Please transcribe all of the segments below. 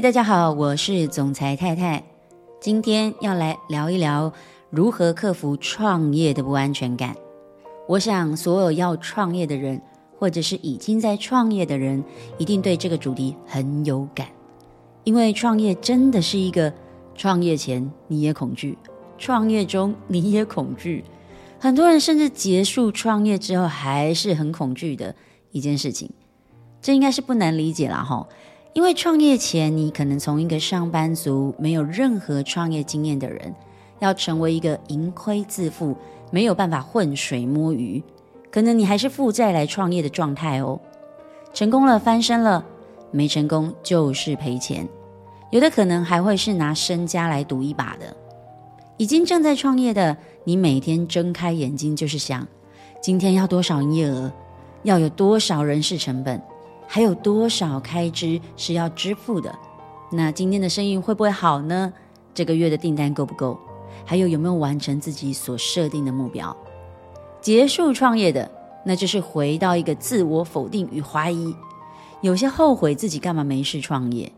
嘿，大家好，我是总裁太太。今天要来聊一聊如何克服创业的不安全感。我想所有要创业的人，或者是已经在创业的人，一定对这个主题很有感。因为创业真的是一个创业前你也恐惧，创业中你也恐惧，很多人甚至结束创业之后还是很恐惧的一件事情。这应该是不难理解啦齁。因为创业前你可能从一个上班族没有任何创业经验的人，要成为一个盈亏自负，没有办法浑水摸鱼，可能你还是负债来创业的状态哦。成功了翻身了，没成功就是赔钱，有的可能还会是拿身家来赌一把的。已经正在创业的你，每天睁开眼睛就是想今天要多少营业额，要有多少人事成本，还有多少开支是要支付的？那今天的生意会不会好呢？这个月的订单够不够？还有没有完成自己所设定的目标？结束创业的，那就是回到一个自我否定与怀疑，有些后悔自己干嘛没事创业，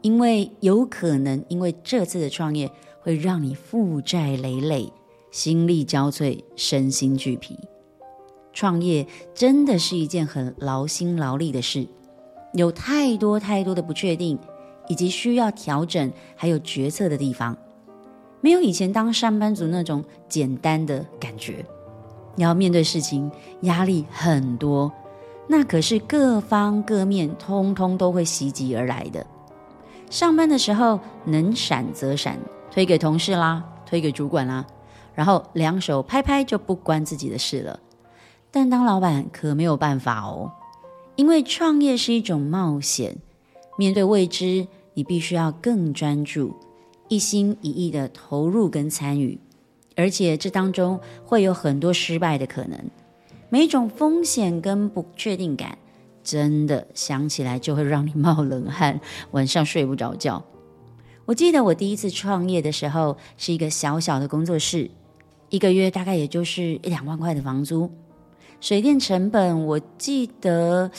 因为有可能因为这次的创业会让你负债累累，心力交瘁，身心俱疲。创业真的是一件很劳心劳力的事，有太多的不确定，以及需要调整还有决策的地方，没有以前当上班族那种简单的感觉。你要面对事情，压力很多，那可是各方各面通通都会袭击而来的。上班的时候能闪则闪，推给同事啦，推给主管啦，然后两手拍拍就不关自己的事了。但当老板可没有办法哦，因为创业是一种冒险，面对未知，你必须要更专注，一心一意的投入跟参与，而且这当中会有很多失败的可能，每一种风险跟不确定感，真的想起来就会让你冒冷汗，晚上睡不着觉。我记得我第一次创业的时候，是一个小小的工作室，一个月大概也就是1-2万块的房租，水电成本我记得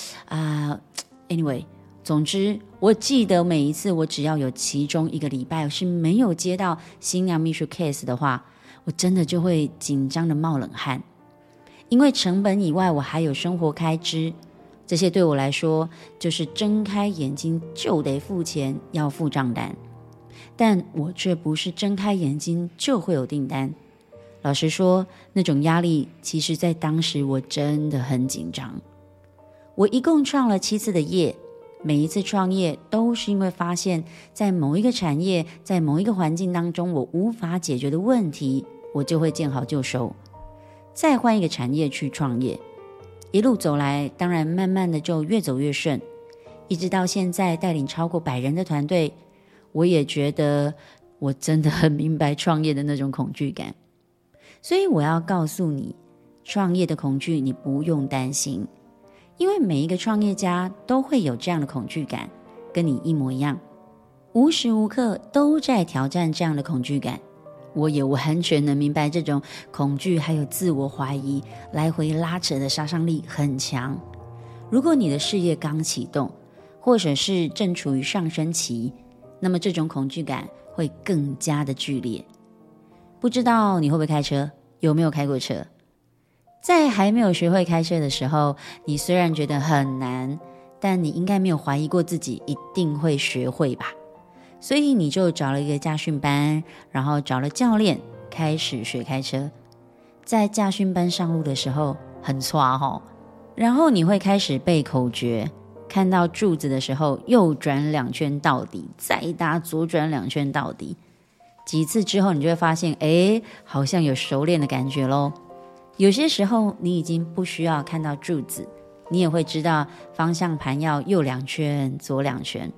总之我记得每一次我只要有其中一个礼拜是没有接到新娘秘书 case 的话，我真的就会紧张的冒冷汗。因为成本以外我还有生活开支，这些对我来说就是睁开眼睛就得付钱，要付账单。但我却不是睁开眼睛就会有订单，老实说，那种压力其实在当时我真的很紧张。我一共创了7次的业，每一次创业都是因为发现在某一个产业，在某一个环境当中我无法解决的问题，我就会见好就收，再换一个产业去创业。一路走来，当然慢慢的就越走越顺，一直到现在带领超过100人的团队。我也觉得我真的很明白创业的那种恐惧感。所以我要告诉你，创业的恐惧你不用担心，因为每一个创业家都会有这样的恐惧感，跟你一模一样，无时无刻都在挑战这样的恐惧感。我也完全能明白这种恐惧还有自我怀疑来回拉扯的杀伤力很强。如果你的事业刚启动，或者是正处于上升期，那么这种恐惧感会更加的剧烈。不知道你会不会开车，有没有开过车？在还没有学会开车的时候，你虽然觉得很难，但你应该没有怀疑过自己一定会学会吧，所以你就找了一个驾训班，然后找了教练开始学开车。在驾训班上路的时候很挫哦，然后你会开始背口诀，看到柱子的时候右转2圈到底，再搭左转2圈到底。几次之后你就会发现，好像有熟练的感觉咯。有些时候你已经不需要看到柱子，你也会知道方向盘要右2圈左2圈。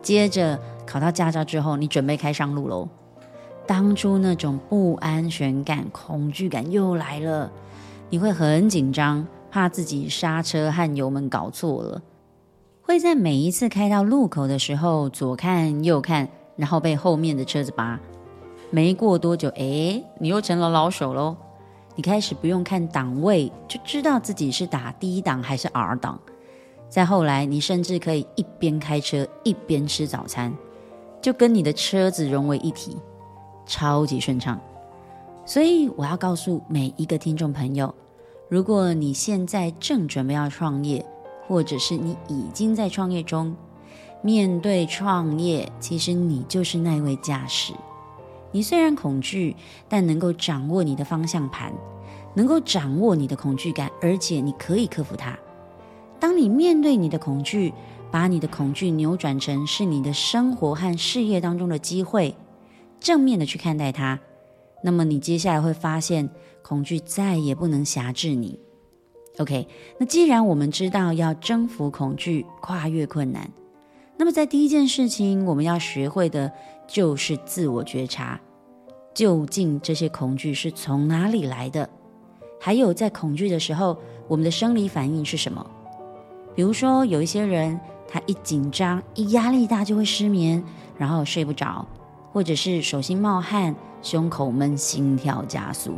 接着考到驾照之后，你准备开上路咯。当初那种不安全感恐惧感又来了，你会很紧张，怕自己刹车和油门搞错了，会在每一次开到路口的时候左看右看，然后被后面的车子拔。没过多久，你又成了老手咯。你开始不用看档位就知道自己是打D档还是R档，再后来你甚至可以一边开车一边吃早餐，就跟你的车子融为一体，超级顺畅。所以我要告诉每一个听众朋友，如果你现在正准备要创业，或者是你已经在创业中，面对创业，其实你就是那位驾驶。你虽然恐惧，但能够掌握你的方向盘，能够掌握你的恐惧感，而且你可以克服它。当你面对你的恐惧，把你的恐惧扭转成是你的生活和事业当中的机会，正面的去看待它，那么你接下来会发现恐惧再也不能辖制你。 OK， 那既然我们知道要征服恐惧，跨越困难，那么在第一件事情我们要学会的就是自我觉察，究竟这些恐惧是从哪里来的，还有在恐惧的时候我们的生理反应是什么。比如说有一些人他一紧张一压力大就会失眠，然后睡不着，或者是手心冒汗，胸口闷，心跳加速。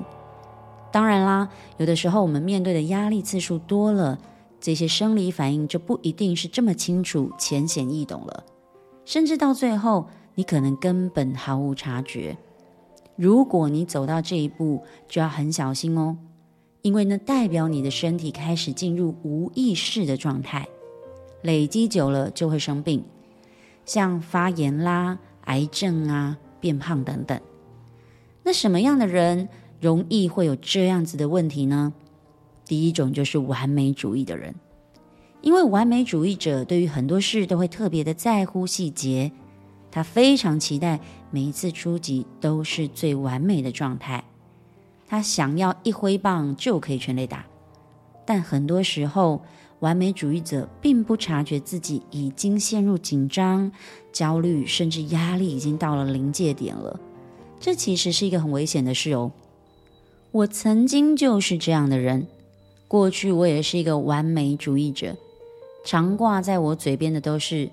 当然啦，有的时候我们面对的压力次数多了，这些生理反应就不一定是这么清楚浅显易懂了，甚至到最后你可能根本毫无察觉。如果你走到这一步就要很小心哦，因为那代表你的身体开始进入无意识的状态，累积久了就会生病，像发炎啦、癌症啊、变胖等等。那什么样的人容易会有这样子的问题呢？第一种就是完美主义的人，因为完美主义者对于很多事都会特别的在乎细节，他非常期待每一次出击都是最完美的状态，他想要一挥棒就可以全垒打。但很多时候完美主义者并不察觉自己已经陷入紧张、焦虑，甚至压力已经到了临界点了，这其实是一个很危险的事哦。我曾经就是这样的人，过去我也是一个完美主义者，常挂在我嘴边的都是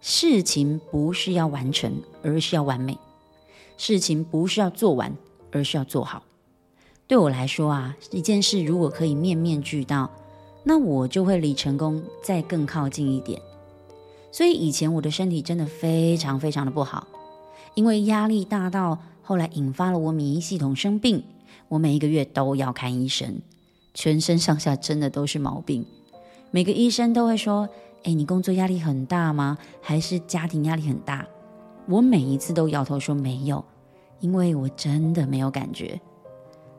事情不是要完成，而是要完美，事情不是要做完，而是要做好。对我来说啊，一件事如果可以面面俱到，那我就会离成功再更靠近一点。所以以前我的身体真的非常非常的不好，因为压力大到后来引发了我免疫系统生病，我每一个月都要看医生，全身上下真的都是毛病。每个医生都会说，你工作压力很大吗？还是家庭压力很大？我每一次都摇头说没有，因为我真的没有感觉。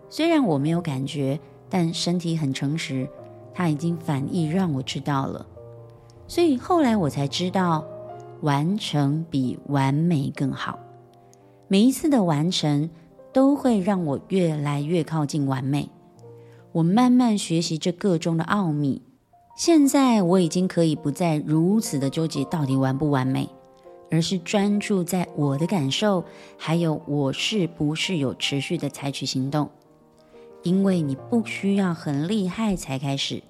虽然我没有感觉，但身体很诚实，它已经反应让我知道了。所以后来我才知道，完成比完美更好。每一次的完成都会让我越来越靠近完美。我慢慢学习这个中的奥秘，现在我已经可以不再如此的纠结到底完不完美，而是专注在我的感受，还有我是不是有持续的采取行动。因为你不需要很厉害才开始，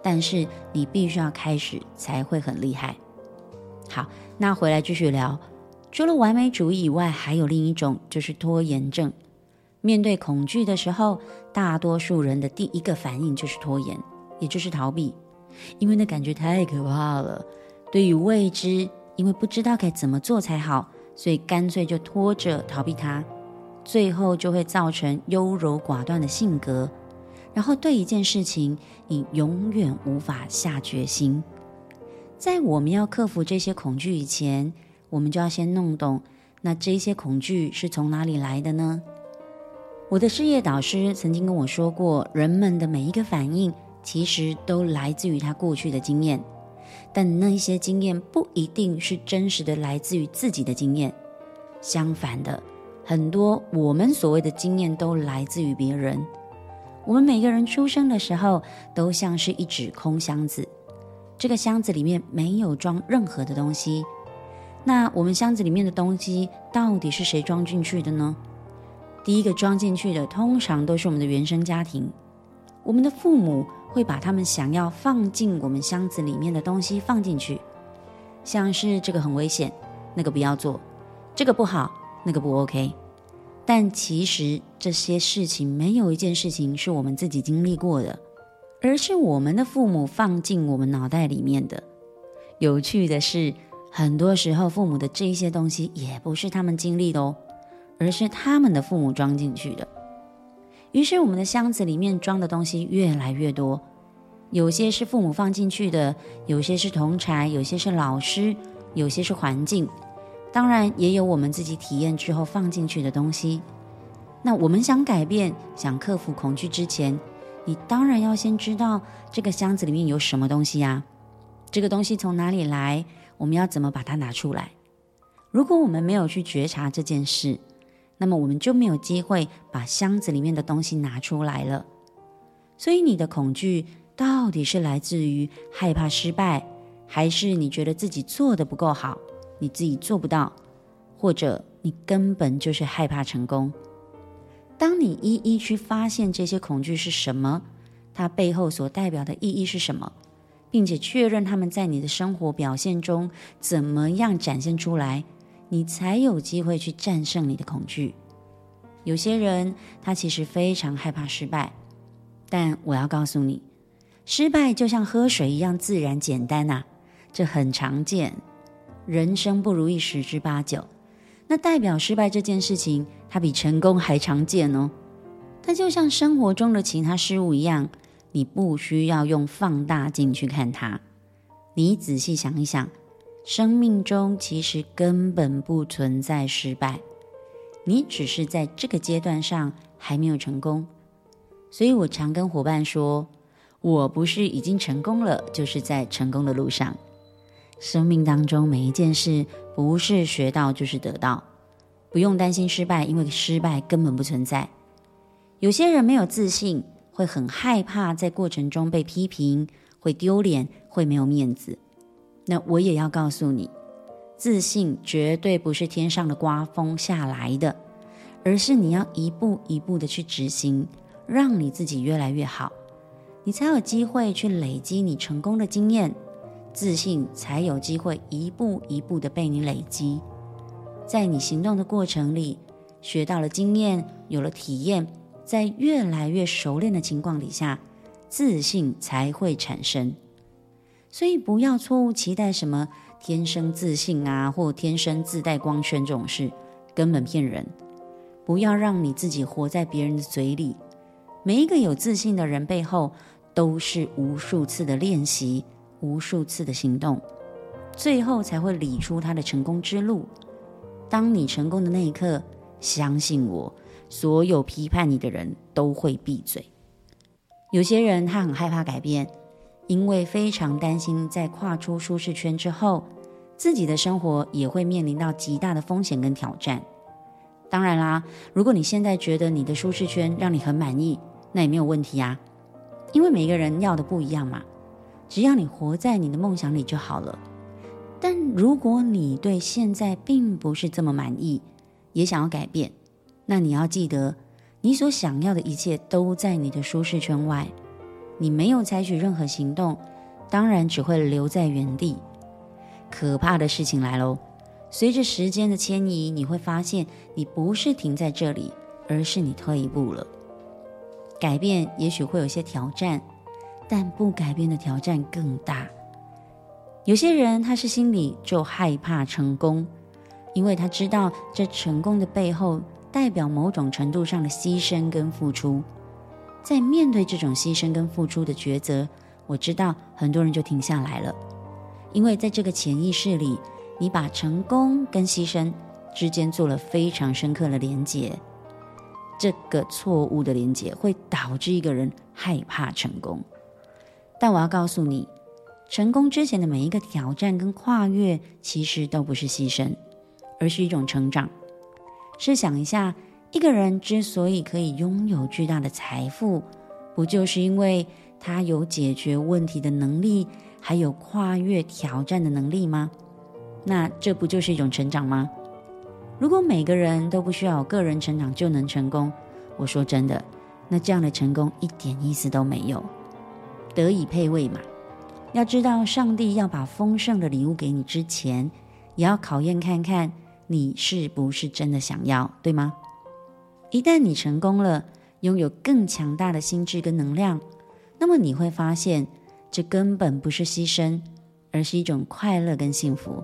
但是你必须要开始才会很厉害。好，那回来继续聊。除了完美主义以外，还有另一种就是拖延症。面对恐惧的时候，大多数人的第一个反应就是拖延，也就是逃避，因为那感觉太可怕了。对于未知，因为不知道该怎么做才好，所以干脆就拖着逃避它，最后就会造成优柔寡断的性格，然后对一件事情你永远无法下决心。在我们要克服这些恐惧以前，我们就要先弄懂，那这些恐惧是从哪里来的呢？我的事业导师曾经跟我说过，人们的每一个反应其实都来自于他过去的经验，但那些经验不一定是真实的来自于自己的经验。相反的，很多我们所谓的经验都来自于别人。我们每个人出生的时候都像是一纸空箱子，这个箱子里面没有装任何的东西。那我们箱子里面的东西到底是谁装进去的呢？第一个装进去的通常都是我们的原生家庭，我们的父母会把他们想要放进我们箱子里面的东西放进去，像是这个很危险，那个不要做，这个不好，那个不 OK。 但其实这些事情没有一件事情是我们自己经历过的，而是我们的父母放进我们脑袋里面的。有趣的是，很多时候父母的这些东西也不是他们经历的哦，而是他们的父母装进去的。于是我们的箱子里面装的东西越来越多，有些是父母放进去的，有些是同侪，有些是老师，有些是环境，当然也有我们自己体验之后放进去的东西。那我们想改变，想克服恐惧之前，你当然要先知道这个箱子里面有什么东西啊，这个东西从哪里来，我们要怎么把它拿出来。如果我们没有去觉察这件事，那么我们就没有机会把箱子里面的东西拿出来了。所以你的恐惧到底是来自于害怕失败，还是你觉得自己做得不够好，你自己做不到，或者你根本就是害怕成功？当你一一去发现这些恐惧是什么，它背后所代表的意义是什么，并且确认它们在你的生活表现中怎么样展现出来，你才有机会去战胜你的恐惧。有些人他其实非常害怕失败，但我要告诉你，失败就像喝水一样自然简单啊，这很常见。人生不如意十之八九，那代表失败这件事情它比成功还常见哦。它就像生活中的其他事物一样，你不需要用放大镜去看它。你仔细想一想，生命中其实根本不存在失败，你只是在这个阶段上还没有成功。所以我常跟伙伴说，我不是已经成功了，就是在成功的路上。生命当中每一件事不是学到就是得到，不用担心失败，因为失败根本不存在。有些人没有自信，会很害怕在过程中被批评，会丢脸，会没有面子。那我也要告诉你，自信绝对不是天上的刮风下来的，而是你要一步一步的去执行，让你自己越来越好，你才有机会去累积你成功的经验，自信才有机会一步一步的被你累积。在你行动的过程里，学到了经验，有了体验，在越来越熟练的情况底下，自信才会产生。所以不要错误期待什么天生自信啊，或天生自带光圈，这种事根本骗人。不要让你自己活在别人的嘴里。每一个有自信的人背后都是无数次的练习，无数次的行动，最后才会理出他的成功之路。当你成功的那一刻，相信我，所有批判你的人都会闭嘴。有些人他很害怕改变，因为非常担心在跨出舒适圈之后，自己的生活也会面临到极大的风险跟挑战。当然啦，如果你现在觉得你的舒适圈让你很满意，那也没有问题啊，因为每个人要的不一样嘛。只要你活在你的梦想里就好了。但如果你对现在并不是这么满意，也想要改变，那你要记得，你所想要的一切都在你的舒适圈外，你没有采取任何行动，当然只会留在原地。可怕的事情来咯，随着时间的迁移，你会发现你不是停在这里，而是你退一步了。改变也许会有些挑战，但不改变的挑战更大。有些人他是心里就害怕成功，因为他知道这成功的背后代表某种程度上的牺牲跟付出。在面对这种牺牲跟付出的抉择，我知道很多人就停下来了，因为在这个潜意识里，你把成功跟牺牲之间做了非常深刻的连结。这个错误的连结会导致一个人害怕成功。但我要告诉你，成功之前的每一个挑战跟跨越，其实都不是牺牲，而是一种成长。试想一下，一个人之所以可以拥有巨大的财富，不就是因为他有解决问题的能力，还有跨越挑战的能力吗？那这不就是一种成长吗？如果每个人都不需要有个人成长就能成功，我说真的，那这样的成功一点意思都没有。得以配位嘛，要知道上帝要把丰盛的礼物给你之前，也要考验看看你是不是真的想要，对吗？一旦你成功了，拥有更强大的心智跟能量，那么你会发现这根本不是牺牲，而是一种快乐跟幸福。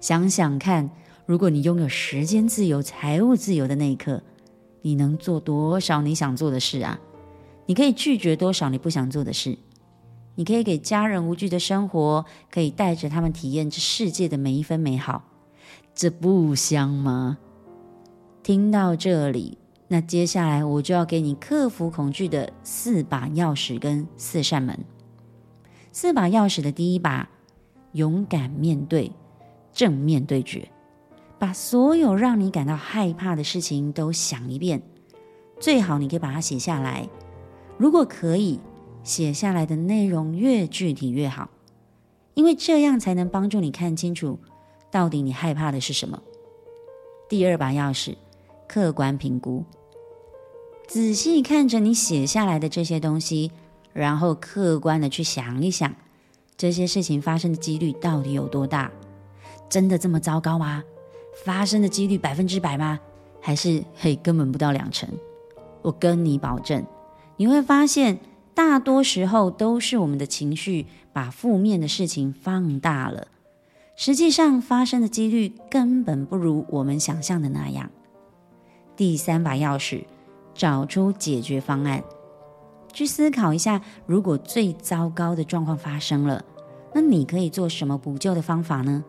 想想看，如果你拥有时间自由、财务自由的那一刻，你能做多少你想做的事啊？你可以拒绝多少你不想做的事？你可以给家人无惧的生活，可以带着他们体验这世界的每一分美好，这不香吗？听到这里，那接下来我就要给你克服恐惧的4把钥匙跟4扇门。4把钥匙的第一把，勇敢面对，正面对决，把所有让你感到害怕的事情都想一遍，最好你可以把它写下来，如果可以写下来的内容越具体越好，因为这样才能帮助你看清楚到底你害怕的是什么。第2把钥匙，客观评估，仔细看着你写下来的这些东西，然后客观的去想一想，这些事情发生的几率到底有多大？真的这么糟糕吗？发生的几率100%吗？还是根本不到2成？我跟你保证，你会发现大多时候都是我们的情绪把负面的事情放大了，实际上发生的几率根本不如我们想象的那样。第3把钥匙，找出解决方案，去思考一下，如果最糟糕的状况发生了，那你可以做什么补救的方法呢？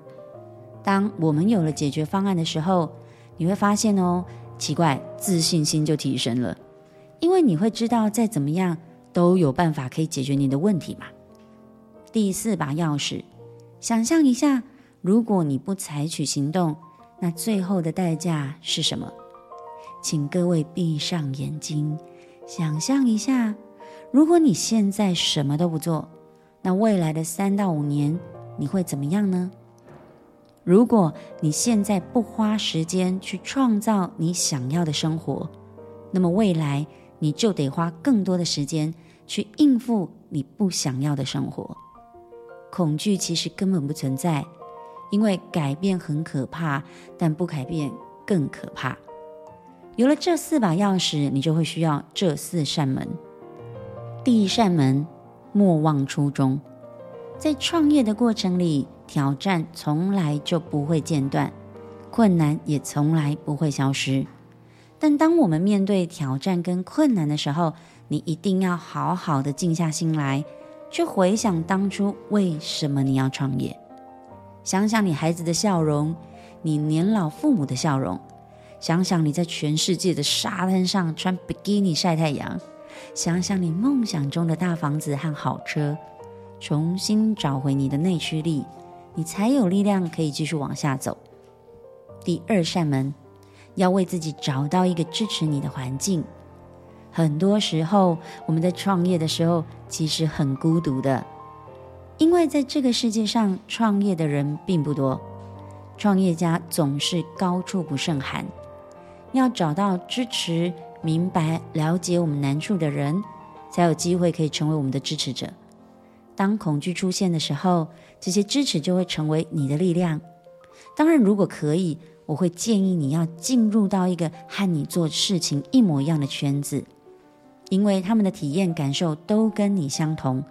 当我们有了解决方案的时候，你会发现奇怪，自信心就提升了，因为你会知道再怎么样都有办法可以解决你的问题嘛。第4把钥匙，想象一下，如果你不采取行动，那最后的代价是什么？请各位闭上眼睛，想象一下，如果你现在什么都不做，那未来的3到5年你会怎么样呢？如果你现在不花时间去创造你想要的生活，那么未来你就得花更多的时间去应付你不想要的生活。恐惧其实根本不存在，因为改变很可怕，但不改变更可怕。有了这4把钥匙，你就会需要这4扇门。第1扇门，莫忘初衷。在创业的过程里，挑战从来就不会间断，困难也从来不会消失。但当我们面对挑战跟困难的时候，你一定要好好的静下心来，去回想当初为什么你要创业。想想你孩子的笑容，你年老父母的笑容，想想你在全世界的沙滩上穿比基尼晒太阳，想想你梦想中的大房子和好车，重新找回你的内驱力，你才有力量可以继续往下走。第2扇门，要为自己找到一个支持你的环境。很多时候我们在创业的时候其实很孤独的，因为在这个世界上创业的人并不多，创业家总是高处不胜寒。要找到支持、明白、了解我们难处的人，才有机会可以成为我们的支持者。当恐惧出现的时候，这些支持就会成为你的力量。当然，如果可以，我会建议你要进入到一个和你做事情一模一样的圈子，因为他们的体验感受都跟你相同，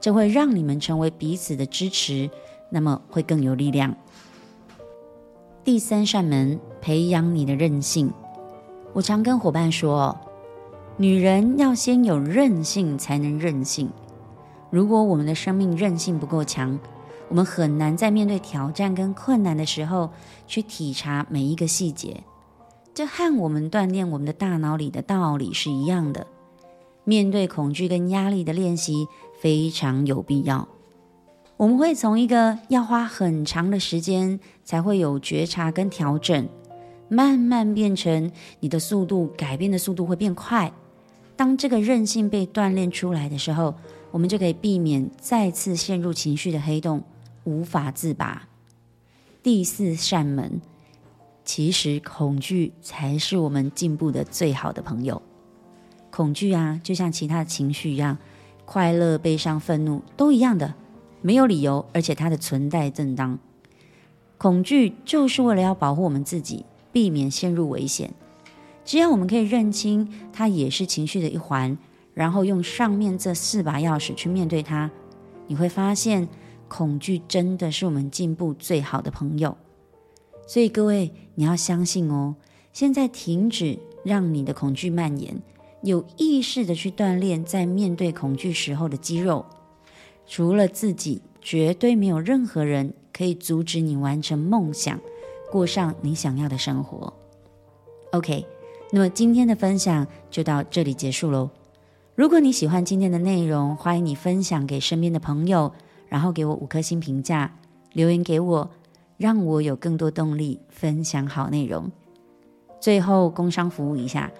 这会让你们成为彼此的支持，那么会更有力量。第3扇门，培养你的韧性。我常跟伙伴说，女人要先有韧性才能任性。如果我们的生命韧性不够强，我们很难在面对挑战跟困难的时候去体察每一个细节，这和我们锻炼我们的大脑里的道理是一样的。面对恐惧跟压力的练习非常有必要，我们会从一个要花很长的时间才会有觉察跟调整，慢慢变成你的速度，改变的速度会变快。当这个韧性被锻炼出来的时候，我们就可以避免再次陷入情绪的黑洞，无法自拔。第4扇门，其实恐惧才是我们进步的最好的朋友。恐惧啊，就像其他的情绪一样，快乐、悲伤、愤怒都一样的，没有理由，而且它的存在正当。恐惧就是为了要保护我们自己，避免陷入危险。只要我们可以认清它也是情绪的一环，然后用上面这4把钥匙去面对它，你会发现恐惧真的是我们进步最好的朋友。所以各位，你要相信哦，现在停止让你的恐惧蔓延，有意识的去锻炼在面对恐惧时候的肌肉。除了自己，绝对没有任何人可以阻止你完成梦想，过上你想要的生活。 OK， 那么今天的分享就到这里结束咯。如果你喜欢今天的内容，欢迎你分享给身边的朋友，然后给我5颗星评价，留言给我，让我有更多动力分享好内容。最后工商服务一下，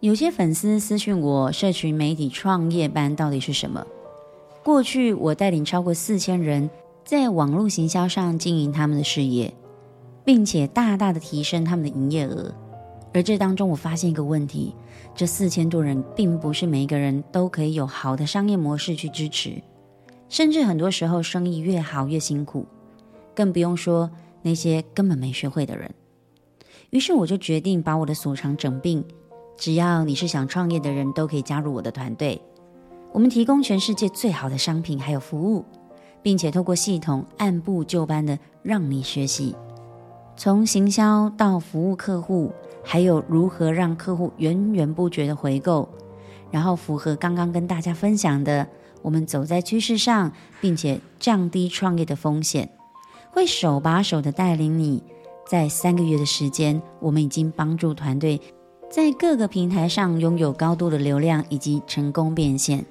有些粉丝私讯我社群媒体创业班到底是什么。过去我带领超过4000人在网络行销上经营他们的事业，并且大大的提升他们的营业额。而这当中我发现一个问题，这4000多人并不是每一个人都可以有好的商业模式去支持，甚至很多时候生意越好越辛苦，更不用说那些根本没学会的人。于是我就决定把我的所长整并，只要你是想创业的人都可以加入我的团队。我们提供全世界最好的商品还有服务，并且透过系统按部就班的让你学习，从行销到服务客户，还有如何让客户源源不绝的回购，然后符合刚刚跟大家分享的，我们走在趋势上，并且降低创业的风险，会手把手的带领你。在3个月的时间，我们已经帮助团队在各个平台上拥有高度的流量以及成功变现。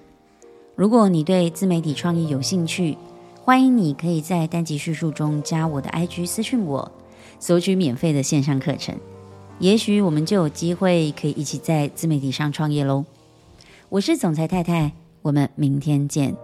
如果你对自媒体创业有兴趣，欢迎你可以在单集叙述中加我的 IG 私讯我，索取免费的线上课程。也许我们就有机会可以一起在自媒体上创业咯。我是总裁太太，我们明天见。